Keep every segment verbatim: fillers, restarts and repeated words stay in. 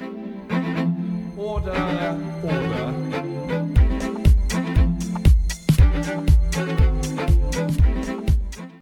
Order, order.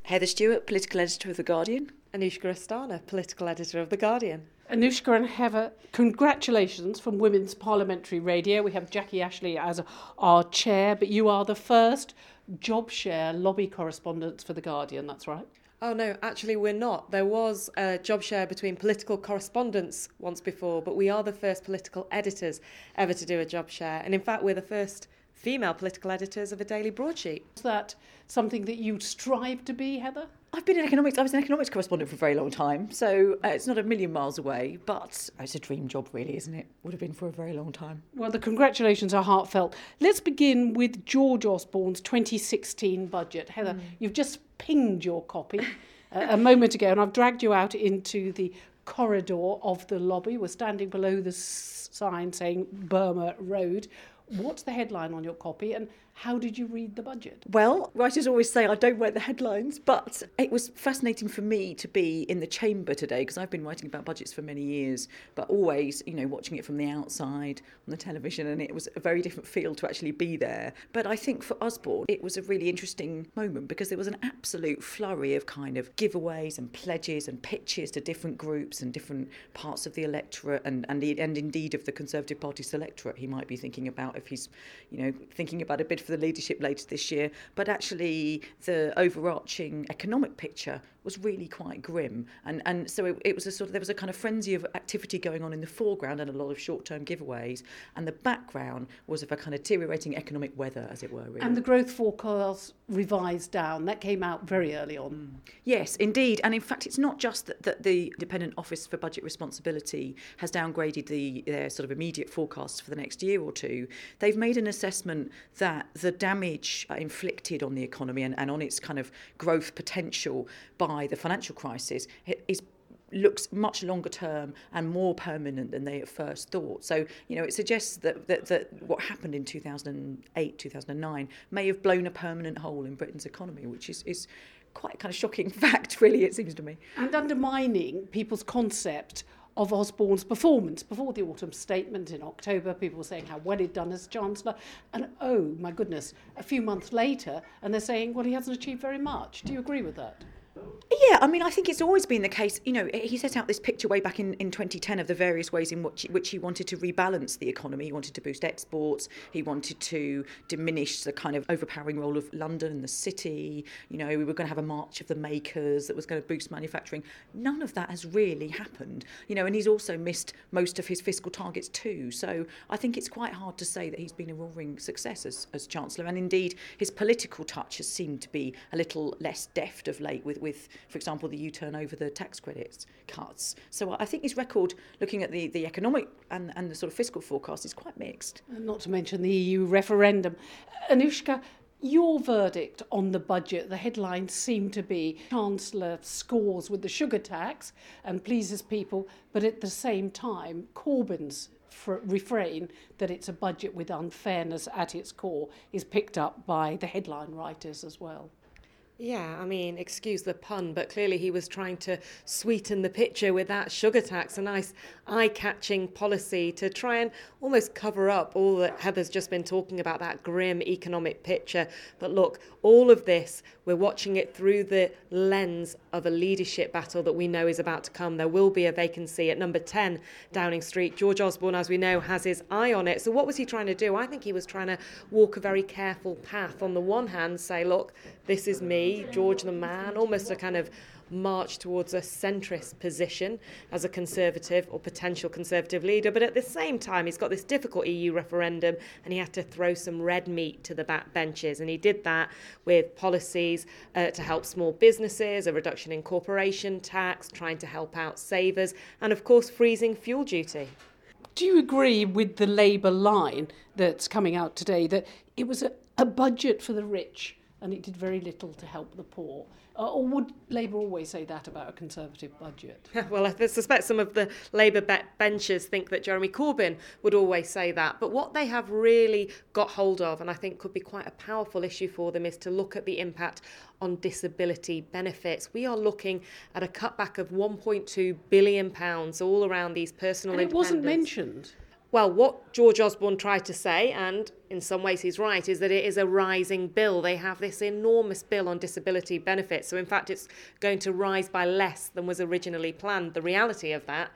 Heather Stewart, political editor of The Guardian. Anoushka Asthana, political editor of The Guardian. Anoushka and Heather, congratulations from Women's Parliamentary Radio. We have Jackie Ashley as our chair, but you are the first job share lobby correspondents for The Guardian, that's right. Oh no, actually we're not. There was a job share between political correspondents once before, but we are the first political editors ever to do a job share. And in fact, we're the first female political editors of a daily broadsheet. Is that something that you strive to be, Heather? I've been in economics. I was an economics correspondent for a very long time, so uh, it's not a million miles away, but it's a dream job really, isn't it? Would have been for a very long time. Well, the congratulations are heartfelt. Let's begin with George Osborne's twenty sixteen budget. Heather, mm. you've just pinged your copy uh, a moment ago, and I've dragged you out into the corridor of the lobby. We're standing below the s- sign saying Burma Road. What's the headline on your copy and how did you read the budget? Well, writers always say I don't write the headlines, but it was fascinating for me to be in the chamber today because I've been writing about budgets for many years, but always, you know, watching it from the outside on the television, and it was a very different feel to actually be there. But I think for Osborne, it was a really interesting moment because there was an absolute flurry of kind of giveaways and pledges and pitches to different groups and different parts of the electorate and, and, the, and indeed of the Conservative Party's electorate he might be thinking about if he's, you know, thinking about a bid for the leadership later this year. But actually the overarching economic picture was really quite grim, and and so it, it was a sort of there was a kind of frenzy of activity going on in the foreground and a lot of short-term giveaways, and the background was of a kind of deteriorating economic weather, as it were, really. And the growth forecast revised down that came out very early on. Yes, indeed. And in fact, it's not just that, that the Independent Office for Budget Responsibility has downgraded the their sort of immediate forecasts for the next year or two. They've made an assessment that the damage inflicted on the economy and, and on its kind of growth potential by the financial crisis is looks much longer term and more permanent than they at first thought. So, you know, it suggests that, that, that what happened in two thousand eight, two thousand nine may have blown a permanent hole in Britain's economy, which is, is quite a kind of shocking fact, really, it seems to me. And undermining people's concept of Osborne's performance. Before the autumn statement in October, people were saying how well he'd done as Chancellor, and oh my goodness, a few months later, and they're saying, well, he hasn't achieved very much. Do you agree with that? Yeah, I mean, I think it's always been the case. You know, he set out this picture way back in, in twenty ten of the various ways in which, which he wanted to rebalance the economy. He wanted to boost exports. He wanted to diminish the kind of overpowering role of London and the city. You know, we were going to have a march of the makers that was going to boost manufacturing. None of that has really happened. You know, and he's also missed most of his fiscal targets too. So I think it's quite hard to say that he's been a roaring success as, as Chancellor. And indeed, his political touch has seemed to be a little less deft of late with, with With, for example, the U-turn over the tax credits cuts. So I think his record, looking at the, the economic and, and the sort of fiscal forecast, is quite mixed. And not to mention the E U referendum. Anoushka, your verdict on the budget, the headlines seem to be Chancellor scores with the sugar tax and pleases people, but at the same time, Corbyn's For refrain that it's a budget with unfairness at its core is picked up by the headline writers as well. Yeah, I mean, excuse the pun, but clearly he was trying to sweeten the picture with that sugar tax, a nice eye-catching policy to try and almost cover up all that Heather's just been talking about, that grim economic picture. But look, all of this, we're watching it through the lens of a leadership battle that we know is about to come. There will be a vacancy at number ten Downing Street. George Osborne, as we know, has his eye on it. So what was he trying to do? I think he was trying to walk a very careful path. On the one hand, say, look, this is me, George the man, almost a kind of march towards a centrist position as a Conservative or potential Conservative leader. But at the same time, he's got this difficult E U referendum and he had to throw some red meat to the back benches. And he did that with policies uh, to help small businesses, a reduction in corporation tax, trying to help out savers, and of course, freezing fuel duty. Do you agree with the Labour line that's coming out today that it was a, a budget for the rich and it did very little to help the poor. Uh, or would Labour always say that about a Conservative budget? Well, I suspect some of the Labour backbenchers think that Jeremy Corbyn would always say that. But what they have really got hold of, and I think could be quite a powerful issue for them, is to look at the impact on disability benefits. We are looking at a cutback of one point two billion pounds all around these personal independence. It wasn't mentioned. Well, what George Osborne tried to say, and in some ways he's right, is that it is a rising bill. They have this enormous bill on disability benefits. So, in fact, it's going to rise by less than was originally planned. The reality of that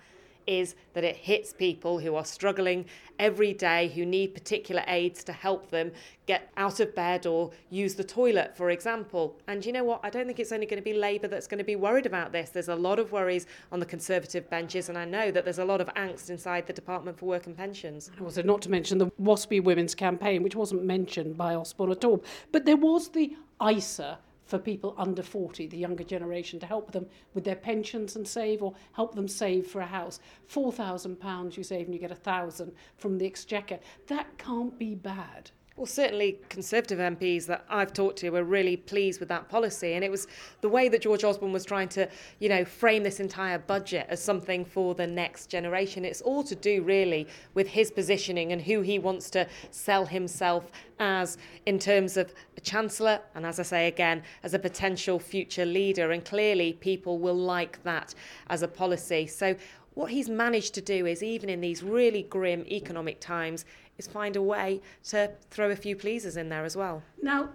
is that it hits people who are struggling every day, who need particular aids to help them get out of bed or use the toilet, for example. And you know what? I don't think it's only going to be Labour that's going to be worried about this. There's a lot of worries on the Conservative benches, and I know that there's a lot of angst inside the Department for Work and Pensions. Also, not to mention the WASPI Women's Campaign, which wasn't mentioned by Osborne at all. But there was the I S A for people under forty, the younger generation, to help them with their pensions and save, or help them save for a house. four thousand pounds you save and you get one thousand pounds from the Exchequer. That can't be bad. Well, certainly Conservative M Ps that I've talked to were really pleased with that policy, and it was the way that George Osborne was trying to, you know, frame this entire budget as something for the next generation. It's all to do really with his positioning and who he wants to sell himself as in terms of a chancellor, and as I say again, as a potential future leader, and clearly people will like that as a policy. So what he's managed to do is, even in these really grim economic times, is find a way to throw a few pleasers in there as well. Now,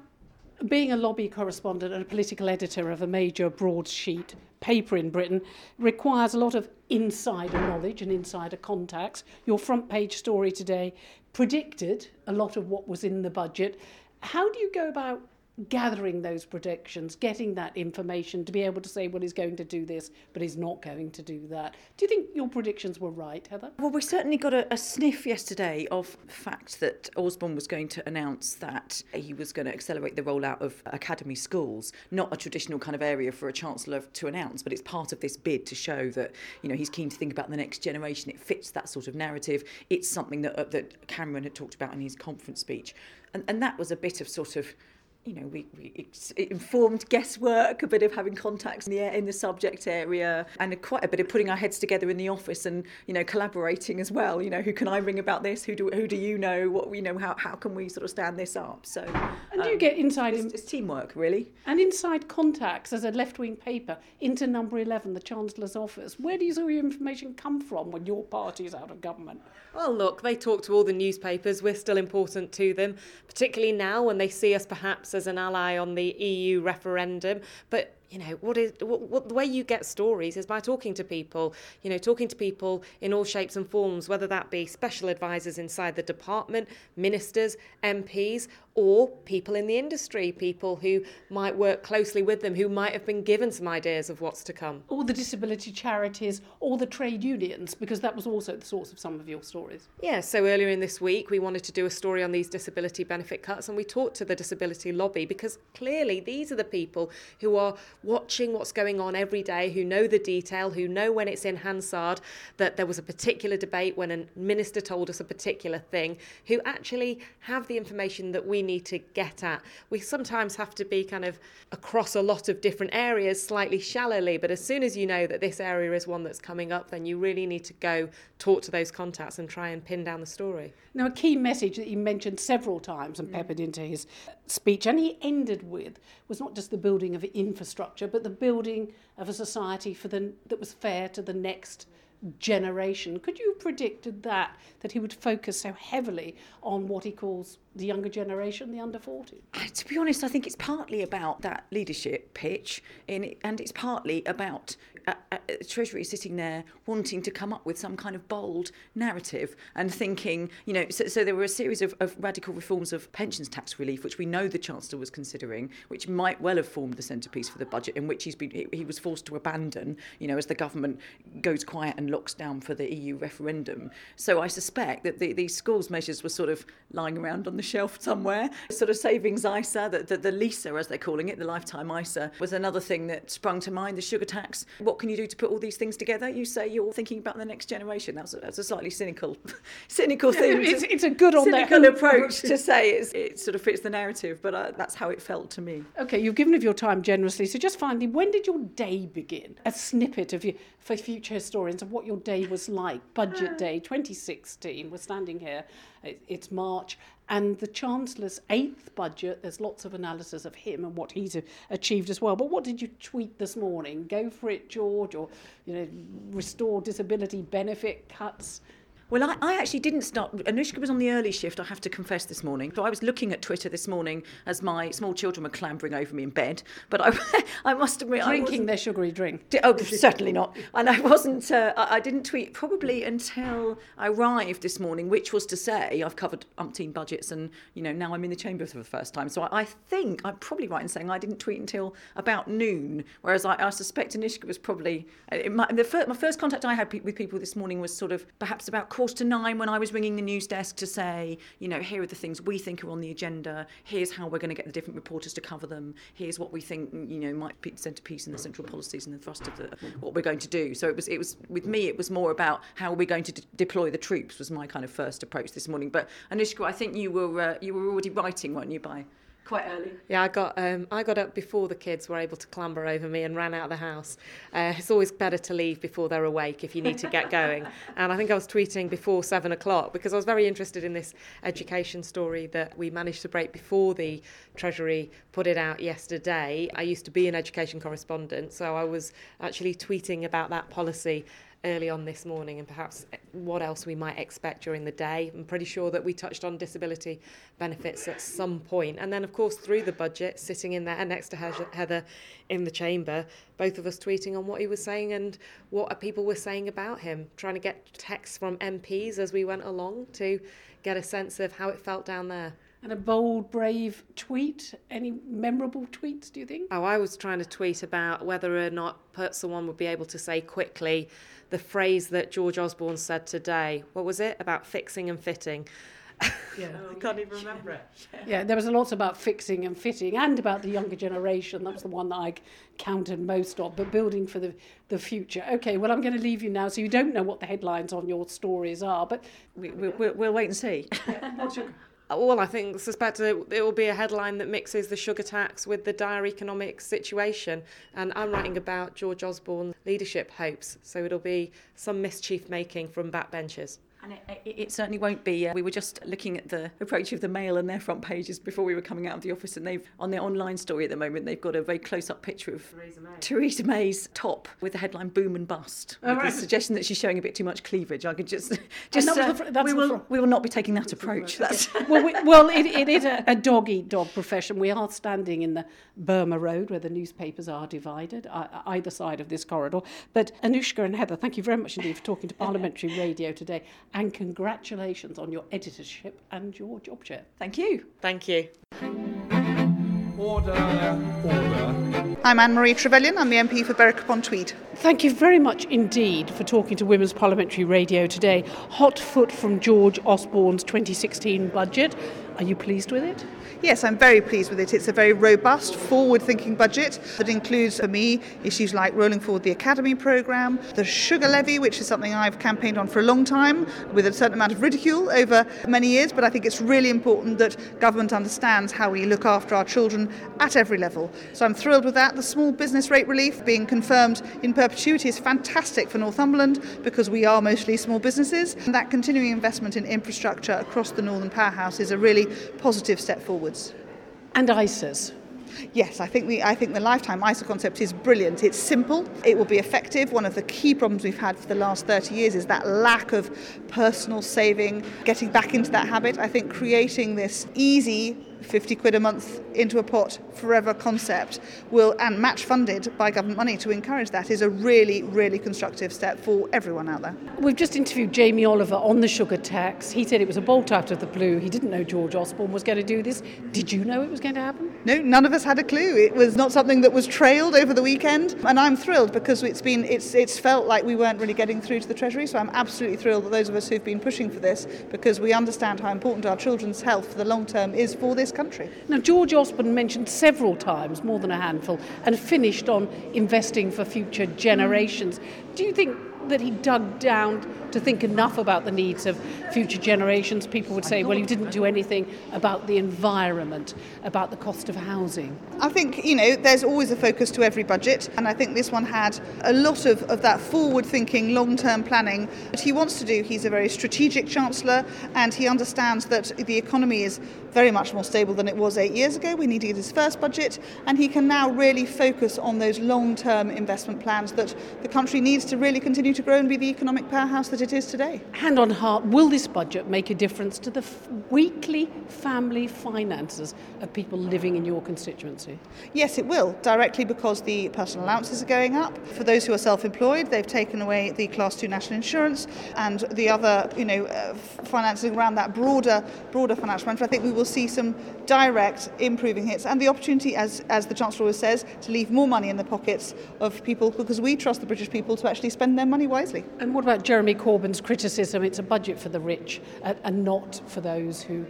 being a Lobby correspondent and a political editor of a major broadsheet paper in Britain requires a lot of insider knowledge and insider contacts. Your front page story today predicted a lot of what was in the budget. How do you go about gathering those predictions, getting that information to be able to say, well, he's going to do this, but he's not going to do that? Do you think your predictions were right, Heather? Well, we certainly got a, a sniff yesterday of the fact that Osborne was going to announce that he was going to accelerate the rollout of academy schools, not a traditional kind of area for a chancellor to announce, but it's part of this bid to show that, you know, he's keen to think about the next generation. It fits that sort of narrative. It's something that, uh, that Cameron had talked about in his conference speech. And, and that was a bit of sort of, you know, we, we it informed guesswork, a bit of having contacts in the in the subject area, and quite a bit of putting our heads together in the office and, you know, collaborating as well. You know, who can I ring about this? Who do who do you know? What you know? How how can we sort of stand this up? So, and um, you get inside it's, it's teamwork really, and inside contacts as a left wing paper into Number eleven, the Chancellor's office. Where do you all your information come from when your party is out of government? Well, look, they talk to all the newspapers. We're still important to them, particularly now when they see us perhaps as an ally on the E U referendum. But you know, what is what, what the way you get stories is by talking to people, you know, talking to people in all shapes and forms, whether that be special advisors inside the department, ministers, M Ps, or people in the industry, people who might work closely with them, who might have been given some ideas of what's to come. All the disability charities, all the trade unions, because that was also the source of some of your stories. Yeah, so earlier in this week, we wanted to do a story on these disability benefit cuts, and we talked to the disability lobby, because clearly these are the people who are watching what's going on every day, who know the detail, who know when it's in Hansard that there was a particular debate when a minister told us a particular thing, who actually have the information that we need to get at. We sometimes have to be kind of across a lot of different areas slightly shallowly, but as soon as you know that this area is one that's coming up, then you really need to go talk to those contacts and try and pin down the story. Now, a key message that he mentioned several times and mm. peppered into his speech, and he ended with, was not just the building of infrastructure, but the building of a society for the, that was fair to the next generation. Could you have predicted that, that he would focus so heavily on what he calls the younger generation, the under forty? To be honest, I think it's partly about that leadership pitch, in, and it's partly about uh, uh, Treasury sitting there wanting to come up with some kind of bold narrative and thinking, you know, so, so there were a series of, of radical reforms of pensions tax relief, which we know the Chancellor was considering, which might well have formed the centrepiece for the budget, in which he's been, he, he was forced to abandon, you know, as the government goes quiet and locks down for the E U referendum. So I suspect that the, these schools measures were sort of lying around on the shelf somewhere, sort of savings I S A, the, the, the LISA as they're calling it, the lifetime I S A, was another thing that sprung to mind, the sugar tax. What what can you do to put all these things together? You say you're thinking about the next generation. That's a, that's a slightly cynical, cynical thing. It's, it's a good on their own approach to say it's, it sort of fits the narrative, but I, that's how it felt to me. Okay, you've given of your time generously. So just finally, when did your day begin? A snippet of your, for future historians, of what your day was like. Budget Day twenty sixteen. We're standing here. It, it's March. And the Chancellor's eighth budget, there's lots of analysis of him and what he's achieved as well. But what did you tweet this morning? Go for it, George, or, you know, restore disability benefit cuts? Well, I, I actually didn't start. Anoushka was on the early shift, I have to confess, this morning. So I was looking at Twitter this morning as my small children were clambering over me in bed. But I, I must admit, drinking I drinking their sugary drink. Di- oh, certainly not. And I wasn't. Uh, I didn't tweet probably until I arrived this morning, which was to say I've covered umpteen budgets, and you know now I'm in the chamber for the first time. So I, I think I'm probably right in saying I didn't tweet until about noon. Whereas I, I suspect Anoushka was probably. It might, the fir- my first contact I had pe- with people this morning was sort of perhaps about quarter to nine when I was ringing the news desk to say, you know, here are the things we think are on the agenda, here's how we're going to get the different reporters to cover them, here's what we think, you know, might be the centrepiece and the central policies and the thrust of the, what we're going to do. So it was, it was with me, it was more about how we're going to de- deploy the troops was my kind of first approach this morning. But Anoushka, I think you were uh, you were already writing, weren't you, by quite early? Yeah, I got um, I got up before the kids were able to clamber over me and ran out of the house. Uh, it's always better to leave before they're awake if you need to get going. And I think I was tweeting before seven o'clock because I was very interested in this education story that we managed to break before the Treasury put it out yesterday. I used to be an education correspondent, so I was actually tweeting about that policy early on this morning and perhaps what else we might expect during the day. I'm pretty sure that we touched on disability benefits at some point. And then, of course, through the budget, sitting in there next to Heather in the chamber, both of us tweeting on what he was saying and what people were saying about him, trying to get texts from M Ps as we went along to get a sense of how it felt down there. And a bold, brave tweet? Any memorable tweets, do you think? Oh, I was trying to tweet about whether or not someone would be able to say quickly the phrase that George Osborne said today. What was it? About fixing and fitting. Yeah, I can't even remember it. Yeah. yeah, there was a lot about fixing and fitting and about the younger generation. That was the one that I counted most of, but building for the, the future. OK, well, I'm going to leave you now so you don't know what the headlines on your stories are, but we, we, we'll, we'll wait and see. Yeah. What's your... Well, I think, suspect it will be a headline that mixes the sugar tax with the dire economic situation. And I'm writing about George Osborne's leadership hopes, so it'll be some mischief-making from backbenchers. And it, it, it certainly won't be. Uh, we were just looking at the approach of the Mail and their front pages before we were coming out of the office, and they've, on their online story at the moment, they've got a very close-up picture of Theresa, May. Theresa May's top with the headline "Boom and Bust," oh, with right. the suggestion that she's showing a bit too much cleavage. I could just, just uh, fr- we will, we will not be taking that approach. That's well, we, well, it, it is a, a dog-eat-dog profession. We are standing in the Burma Road where the newspapers are divided, uh, either side of this corridor. But Anoushka and Heather, thank you very much indeed for talking to Parliamentary Radio today. And congratulations on your editorship and your job share. Thank you. Thank you. Order, order. I'm Anne-Marie Trevelyan. I'm the M P for Berwick-upon-Tweed. Thank you very much indeed for talking to Women's Parliamentary Radio today. Hot foot from George Osborne's twenty sixteen budget. Are you pleased with it? Yes, I'm very pleased with it. It's a very robust, forward-thinking budget that includes, for me, issues like rolling forward the academy programme, the sugar levy, which is something I've campaigned on for a long time, with a certain amount of ridicule over many years. But I think it's really important that government understands how we look after our children at every level. So I'm thrilled with that. The small business rate relief being confirmed in perpetuity is fantastic for Northumberland because we are mostly small businesses. And that continuing investment in infrastructure across the Northern Powerhouse is a really positive step forwards. And I S As. Yes, I think the I think the lifetime I S A concept is brilliant. It's simple. It will be effective. One of the key problems we've had for the last thirty years is that lack of personal saving, getting back into that habit. I think creating this easy fifty quid a month into a pot forever concept will, and match funded by government money to encourage that, is a really, really constructive step for everyone out there. We've just interviewed Jamie Oliver on the sugar tax. He said it was a bolt out of the blue. He didn't know George Osborne was going to do this. Did you know it was going to happen? No, none of us had a clue. It was not something that was trailed over the weekend, and I'm thrilled because it's been, it's, it's felt like we weren't really getting through to the Treasury, so I'm absolutely thrilled that those of us who've been pushing for this, because we understand how important our children's health for the long term is for this country. Now, George Osborne mentioned several times, more than a handful, and finished on investing for future generations. Mm. Do you think that he dug down to think enough about the needs of future generations? People would say, well, you didn't do anything about the environment, about the cost of housing. I think, you know, there's always a focus to every budget, and I think this one had a lot of, of that forward-thinking, long-term planning that he wants to do. He's a very strategic Chancellor, and he understands that the economy is very much more stable than it was eight years ago. We needed his first budget, and he can now really focus on those long-term investment plans that the country needs to really continue to grow and be the economic powerhouse that it is today. Hand on heart, will this budget make a difference to the f- weekly family finances of people living in your constituency? Yes, it will, directly because the personal allowances are going up. For those who are self-employed, they've taken away the Class two National Insurance and the other, you know, uh, financing around that broader, broader financial management. I think we will see some direct improving hits and the opportunity, as, as the Chancellor always says, to leave more money in the pockets of people, because we trust the British people to actually spend their money wisely. And what about Jeremy Corbyn's criticism? It's a budget for the rich and not for those who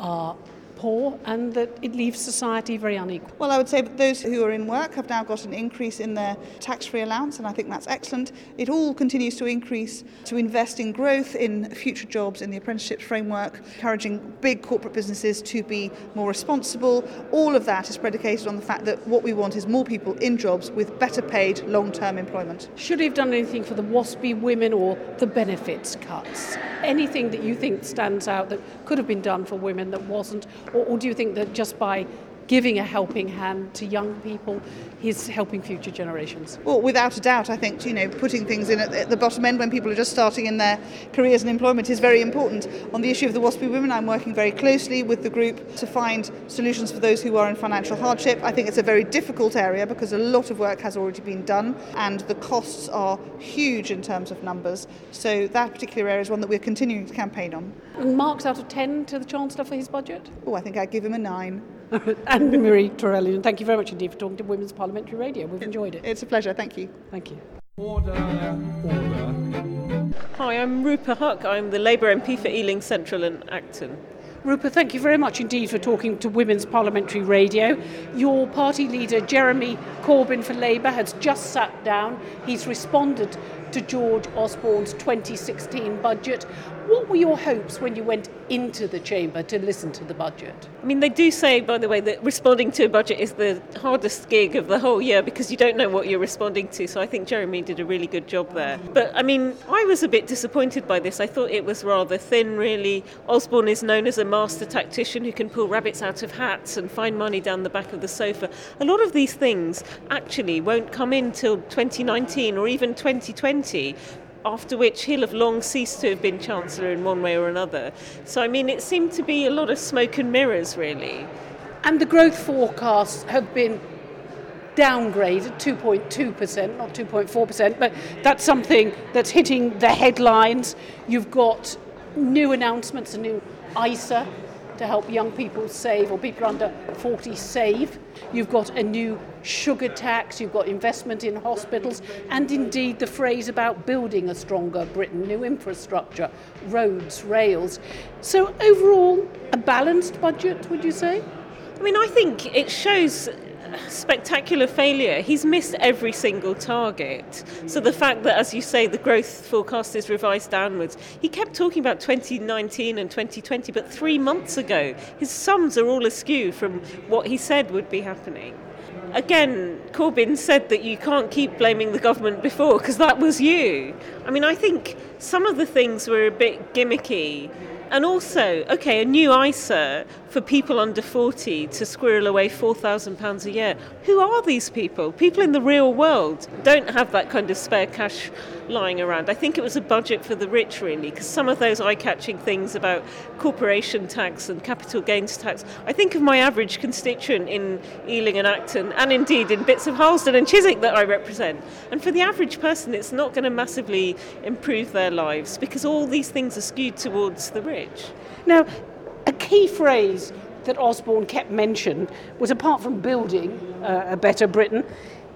are poor, and that it leaves society very unequal. Well, I would say that those who are in work have now got an increase in their tax-free allowance, and I think that's excellent. It all continues to increase to invest in growth, in future jobs, in the apprenticeship framework, encouraging big corporate businesses to be more responsible. All of that is predicated on the fact that what we want is more people in jobs with better paid long-term employment. Should he have done anything for the WASPy women or the benefits cuts? Anything that you think stands out that could have been done for women that wasn't? Or, or do you think that just by giving a helping hand to young people, he's helping future generations? Well, without a doubt, I think, you know, putting things in at, at the bottom end when people are just starting in their careers and employment is very important. On the issue of the WASPy women, I'm working very closely with the group to find solutions for those who are in financial hardship. I think it's a very difficult area because a lot of work has already been done and the costs are huge in terms of numbers. So that particular area is one that we're continuing to campaign on. And marks out of ten to the Chancellor for his budget? Oh, I think I'd give him a nine. Anne-Marie Trevelyan, thank you very much indeed for talking to Women's Parliamentary Radio. We've enjoyed it. It's a pleasure. Thank you. Thank you. Order, order. Hi, I'm Rupa Huq. I'm the Labour M P for Ealing Central and Acton. Rupa, thank you very much indeed for talking to Women's Parliamentary Radio. Your party leader, Jeremy Corbyn for Labour, has just sat down. He's responded to George Osborne's twenty sixteen budget. What were your hopes when you went into the chamber to listen to the budget? I mean, they do say, by the way, that responding to a budget is the hardest gig of the whole year because you don't know what you're responding to. So I think Jeremy did a really good job there. But, I mean, I was a bit disappointed by this. I thought it was rather thin, really. Osborne is known as a master tactician who can pull rabbits out of hats and find money down the back of the sofa. A lot of these things actually won't come in till twenty nineteen or even twenty twenty, after which he'll have long ceased to have been Chancellor in one way or another. So, I mean, it seemed to be a lot of smoke and mirrors, really. And the growth forecasts have been downgraded, two point two percent, not two point four percent, but that's something that's hitting the headlines. You've got new announcements, a new I S A to help young people save, or people under forty save. You've got a new sugar tax, you've got investment in hospitals, and indeed the phrase about building a stronger Britain, new infrastructure, roads, rails. So overall, a balanced budget, would you say? I mean, I think it shows spectacular failure. He's missed every single target. So the fact that, as you say, the growth forecast is revised downwards. He kept talking about twenty nineteen and twenty twenty, but three months ago, his sums are all askew from what he said would be happening. Again, Corbyn said that you can't keep blaming the government before, because that was you. I mean, I think some of the things were a bit gimmicky. And also, OK, a new I S A for people under forty to squirrel away four thousand pounds a year. Who are these people? People in the real world don't have that kind of spare cash lying around. I think it was a budget for the rich, really, because some of those eye-catching things about corporation tax and capital gains tax, I think of my average constituent in Ealing and Acton, and indeed in bits of Harlesden and Chiswick that I represent. And for the average person, it's not going to massively improve their lives, because all these things are skewed towards the rich. Now, a key phrase that Osborne kept mentioning was, apart from building uh, a better Britain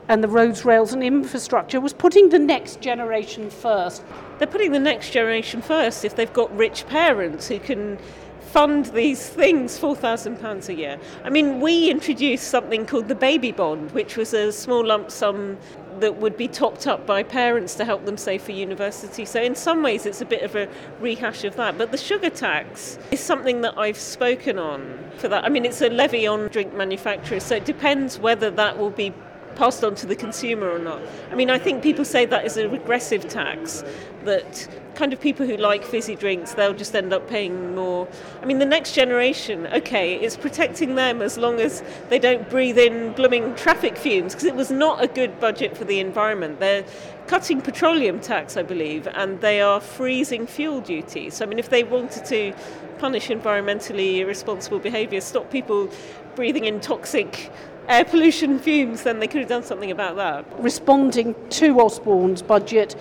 and the roads, rails and infrastructure, was putting the next generation first. They're putting the next generation first if they've got rich parents who can fund these things, four thousand pounds a year. I mean, we introduced something called the baby bond, which was a small lump sum that would be topped up by parents to help them save for university. So in some ways it's a bit of a rehash of that. But the sugar tax is something that I've spoken on for that. I mean, it's a levy on drink manufacturers, so it depends whether that will be passed on to the consumer or not. I mean, I think people say that is a regressive tax, that kind of people who like fizzy drinks, they'll just end up paying more. I mean, the next generation, okay, it's protecting them as long as they don't breathe in blooming traffic fumes, because it was not a good budget for the environment. They're cutting petroleum tax, I believe, and they are freezing fuel duties. So, I mean, if they wanted to punish environmentally irresponsible behaviour, stop people breathing in toxic air pollution fumes, then they could have done something about that. Responding to Osborne's budget,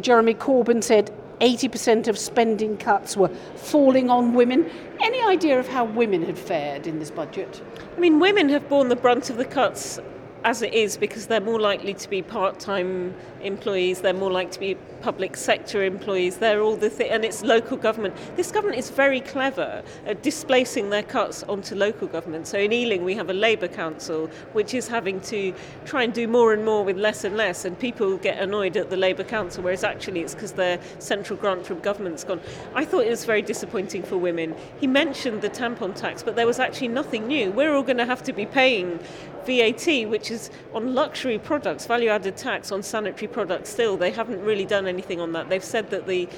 Jeremy Corbyn said eighty percent of spending cuts were falling on women. Any idea of how women had fared in this budget? I mean, women have borne the brunt of the cuts as it is, because they're more likely to be part-time employees, they're more likely to be public sector employees, they're all the thing, and it's local government. This government is very clever at displacing their cuts onto local government. So in Ealing we have a Labour council which is having to try and do more and more with less and less, and people get annoyed at the Labour council, whereas actually it's because their central grant from government's gone. I thought it was very disappointing for women. He mentioned the tampon tax, but there was actually nothing new. We're all going to have to be paying V A T, which is on luxury products, value-added tax on sanitary products still. They haven't really done anything on that. They've said that the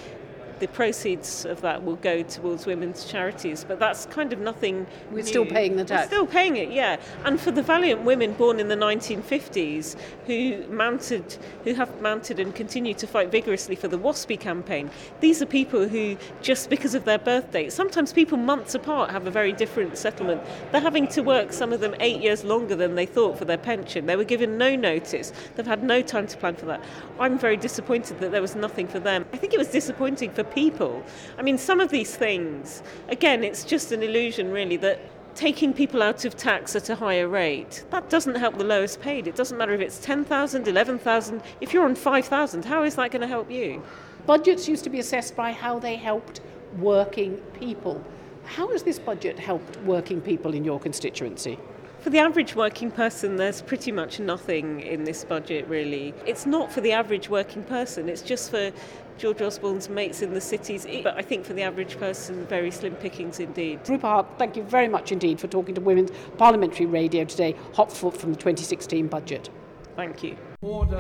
the proceeds of that will go towards women's charities, but that's kind of nothing We're new. Still paying the tax. We're still paying it, yeah. And for the valiant women born in the nineteen fifties who mounted, who have mounted and continue to fight vigorously for the WASPI campaign, these are people who, just because of their birth date, sometimes people months apart have a very different settlement. They're having to work, some of them, eight years longer than they thought for their pension. They were given no notice. They've had no time to plan for that. I'm very disappointed that there was nothing for them. I think it was disappointing for people. I mean, some of these things, again, it's just an illusion, really, that taking people out of tax at a higher rate, that doesn't help the lowest paid. It doesn't matter if it's ten thousand, eleven thousand. If you're on five thousand, how is that going to help you? Budgets used to be assessed by how they helped working people. How has this budget helped working people in your constituency? For the average working person, there's pretty much nothing in this budget, really. It's not for the average working person, it's just for George Osborne's mates in the cities, but I think for the average person, very slim pickings indeed. Rupa Huq, thank you very much indeed for talking to Women's Parliamentary Radio today, hot foot from the twenty sixteen budget. Thank you. Order,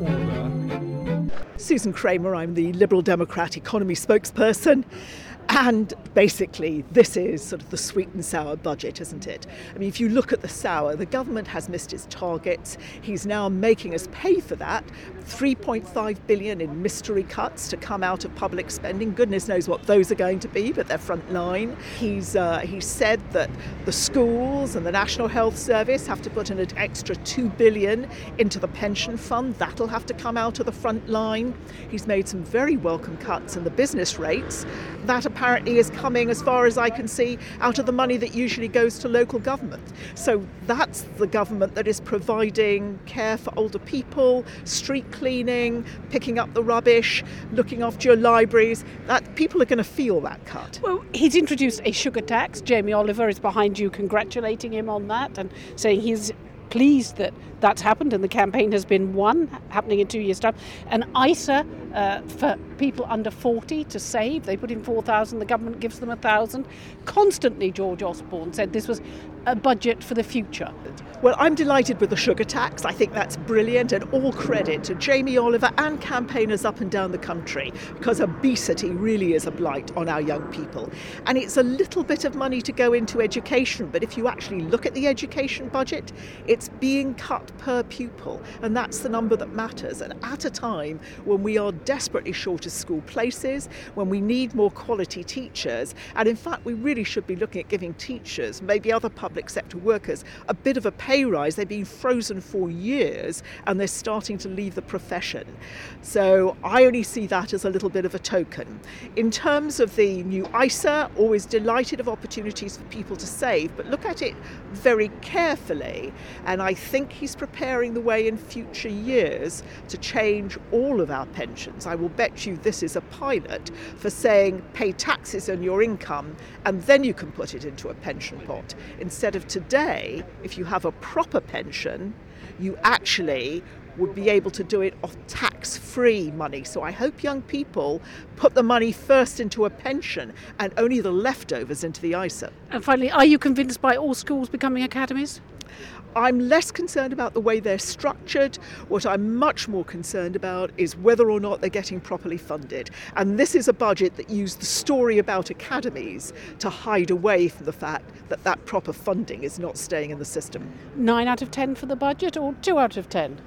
order. Susan Kramer, I'm the Liberal Democrat economy spokesperson. And basically, this is sort of the sweet and sour budget, isn't it? I mean, if you look at the sour, the government has missed its targets. He's now making us pay for that. three point five billion in mystery cuts to come out of public spending. Goodness knows what those are going to be, but they're frontline. He's uh, he said that the schools and the National Health Service have to put in an extra two billion into the pension fund. That'll have to come out of the front line. He's made some very welcome cuts in the business rates. That apparently is coming, as far as I can see, out of the money that usually goes to local government. So that's the government that is providing care for older people, street cleaning, picking up the rubbish, looking after your libraries. That people are going to feel that cut. Well, he's introduced a sugar tax. Jamie Oliver is behind you congratulating him on that and saying he's pleased that that's happened and the campaign has been won, happening in two years' time. An I S A uh, for people under forty to save. They put in four thousand, the government gives them one thousand. Constantly, George Osborne said this was a budget for the future. Well, I'm delighted with the sugar tax. I think that's brilliant, and all credit to Jamie Oliver and campaigners up and down the country, because obesity really is a blight on our young people. And it's a little bit of money to go into education, but if you actually look at the education budget, it's being cut per pupil, and that's the number that matters. And at a time when we are desperately short of school places, when we need more quality teachers, and in fact we really should be looking at giving teachers, maybe other public public sector workers a bit of a pay rise. They've been frozen for years and they're starting to leave the profession. So I only see that as a little bit of a token. In terms of the new I S A, always delighted of opportunities for people to save, but look at it very carefully. And I think he's preparing the way in future years to change all of our pensions. I will bet you this is a pilot for saying pay taxes on your income and then you can put it into a pension pot. Instead of today, if you have a proper pension, you actually would be able to do it off tax-free money. So I hope young people put the money first into a pension and only the leftovers into the I S A. And finally, are you convinced by all schools becoming academies? I'm less concerned about the way they're structured. What I'm much more concerned about is whether or not they're getting properly funded. And this is a budget that used the story about academies to hide away from the fact that that proper funding is not staying in the system. Nine out of ten for the budget or two out of ten?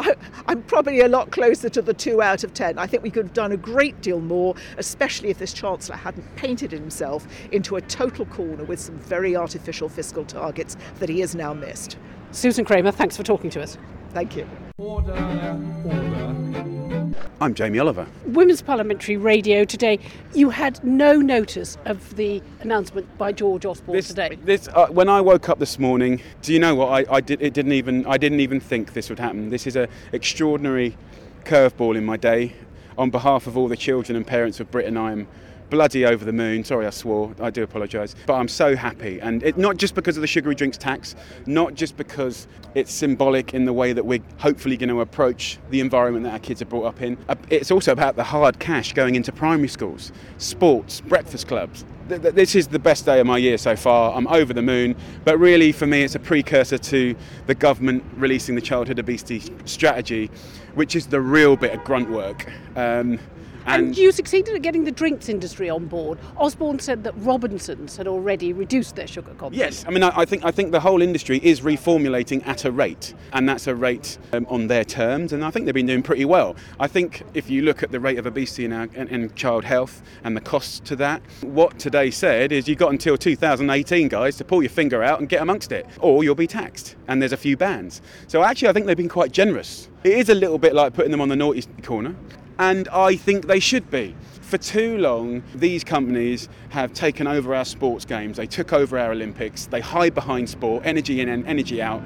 I, I'm probably a lot closer to the two out of ten. I think we could have done a great deal more, especially if this Chancellor hadn't painted himself into a total corner with some very artificial fiscal targets that he has now missed. Susan Kramer, thanks for talking to us. Thank you. Order, order. I'm Jamie Oliver. Women's Parliamentary Radio today. You had no notice of the announcement by George Osborne this, today. This, uh, when I woke up this morning, do you know what? I, I did. It didn't even. I didn't even think this would happen. This is an extraordinary curveball in my day. On behalf of all the children and parents of Britain, I am bloody over the moon. Sorry, I swore. I do apologise. But I'm so happy. And it, not just because of the sugary drinks tax, not just because it's symbolic in the way that we're hopefully going to approach the environment that our kids are brought up in. It's also about the hard cash going into primary schools, sports, breakfast clubs. This is the best day of my year so far. I'm over the moon. But really, for me, it's a precursor to the government releasing the childhood obesity strategy, which is the real bit of grunt work. Um, And, and you succeeded at getting the drinks industry on board. Osborne said that Robinsons had already reduced their sugar content. Yes, I mean, I, I think I think the whole industry is reformulating at a rate, and that's a rate um, on their terms, and I think they've been doing pretty well. I think if you look at the rate of obesity in, our, in, in child health and the costs to that, what today said is you've got until two thousand eighteen, guys, to pull your finger out and get amongst it, or you'll be taxed, and there's a few bans. So actually, I think they've been quite generous. It is a little bit like putting them on the naughty corner. And I think they should be. For too long, these companies have taken over our sports games. They took over our Olympics. They hide behind sport, energy in and energy out.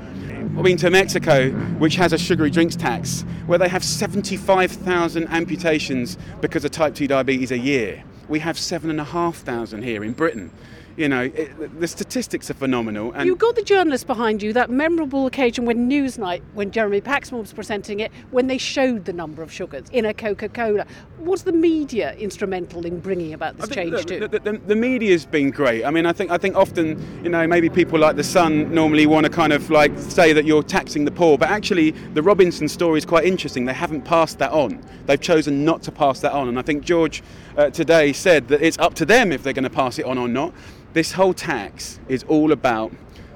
I've been to Mexico, which has a sugary drinks tax, where they have seventy-five thousand amputations because of type two diabetes a year. We have seven thousand five hundred here in Britain. You know, it, the statistics are phenomenal. And you got the journalists behind you, that memorable occasion when Newsnight, when Jeremy Paxman was presenting it, when they showed the number of sugars in a Coca-Cola. Was the media instrumental in bringing about this change the, too? The, the, the, the media's been great. I mean, I think I think often, you know, maybe people like The Sun normally want to kind of like say that you're taxing the poor, but actually the Robinson story is quite interesting. They haven't passed that on. They've chosen not to pass that on. And I think George uh, today said that it's up to them if they're going to pass it on or not. This whole tax is all about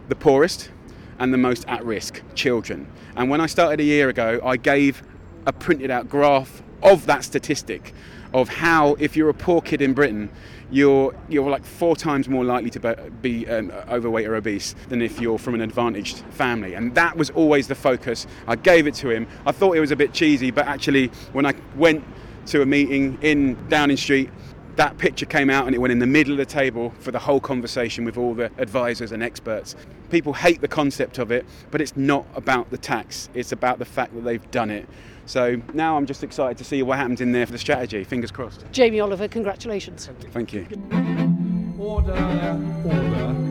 the poorest and the most at-risk children. And when I started a year ago, I gave a printed out graph of that statistic of how if you're a poor kid in Britain, you're you're like four times more likely to be um, overweight or obese than if you're from an advantaged family. And that was always the focus. I gave it to him. I thought it was a bit cheesy, but actually when I went to a meeting in Downing Street, that picture came out and it went in the middle of the table for the whole conversation with all the advisors and experts. People hate the concept of it, but it's not about the tax. It's about the fact that they've done it. So now I'm just excited to see what happens in there for the strategy. Fingers crossed. Jamie Oliver, congratulations. Thank you. Order, order.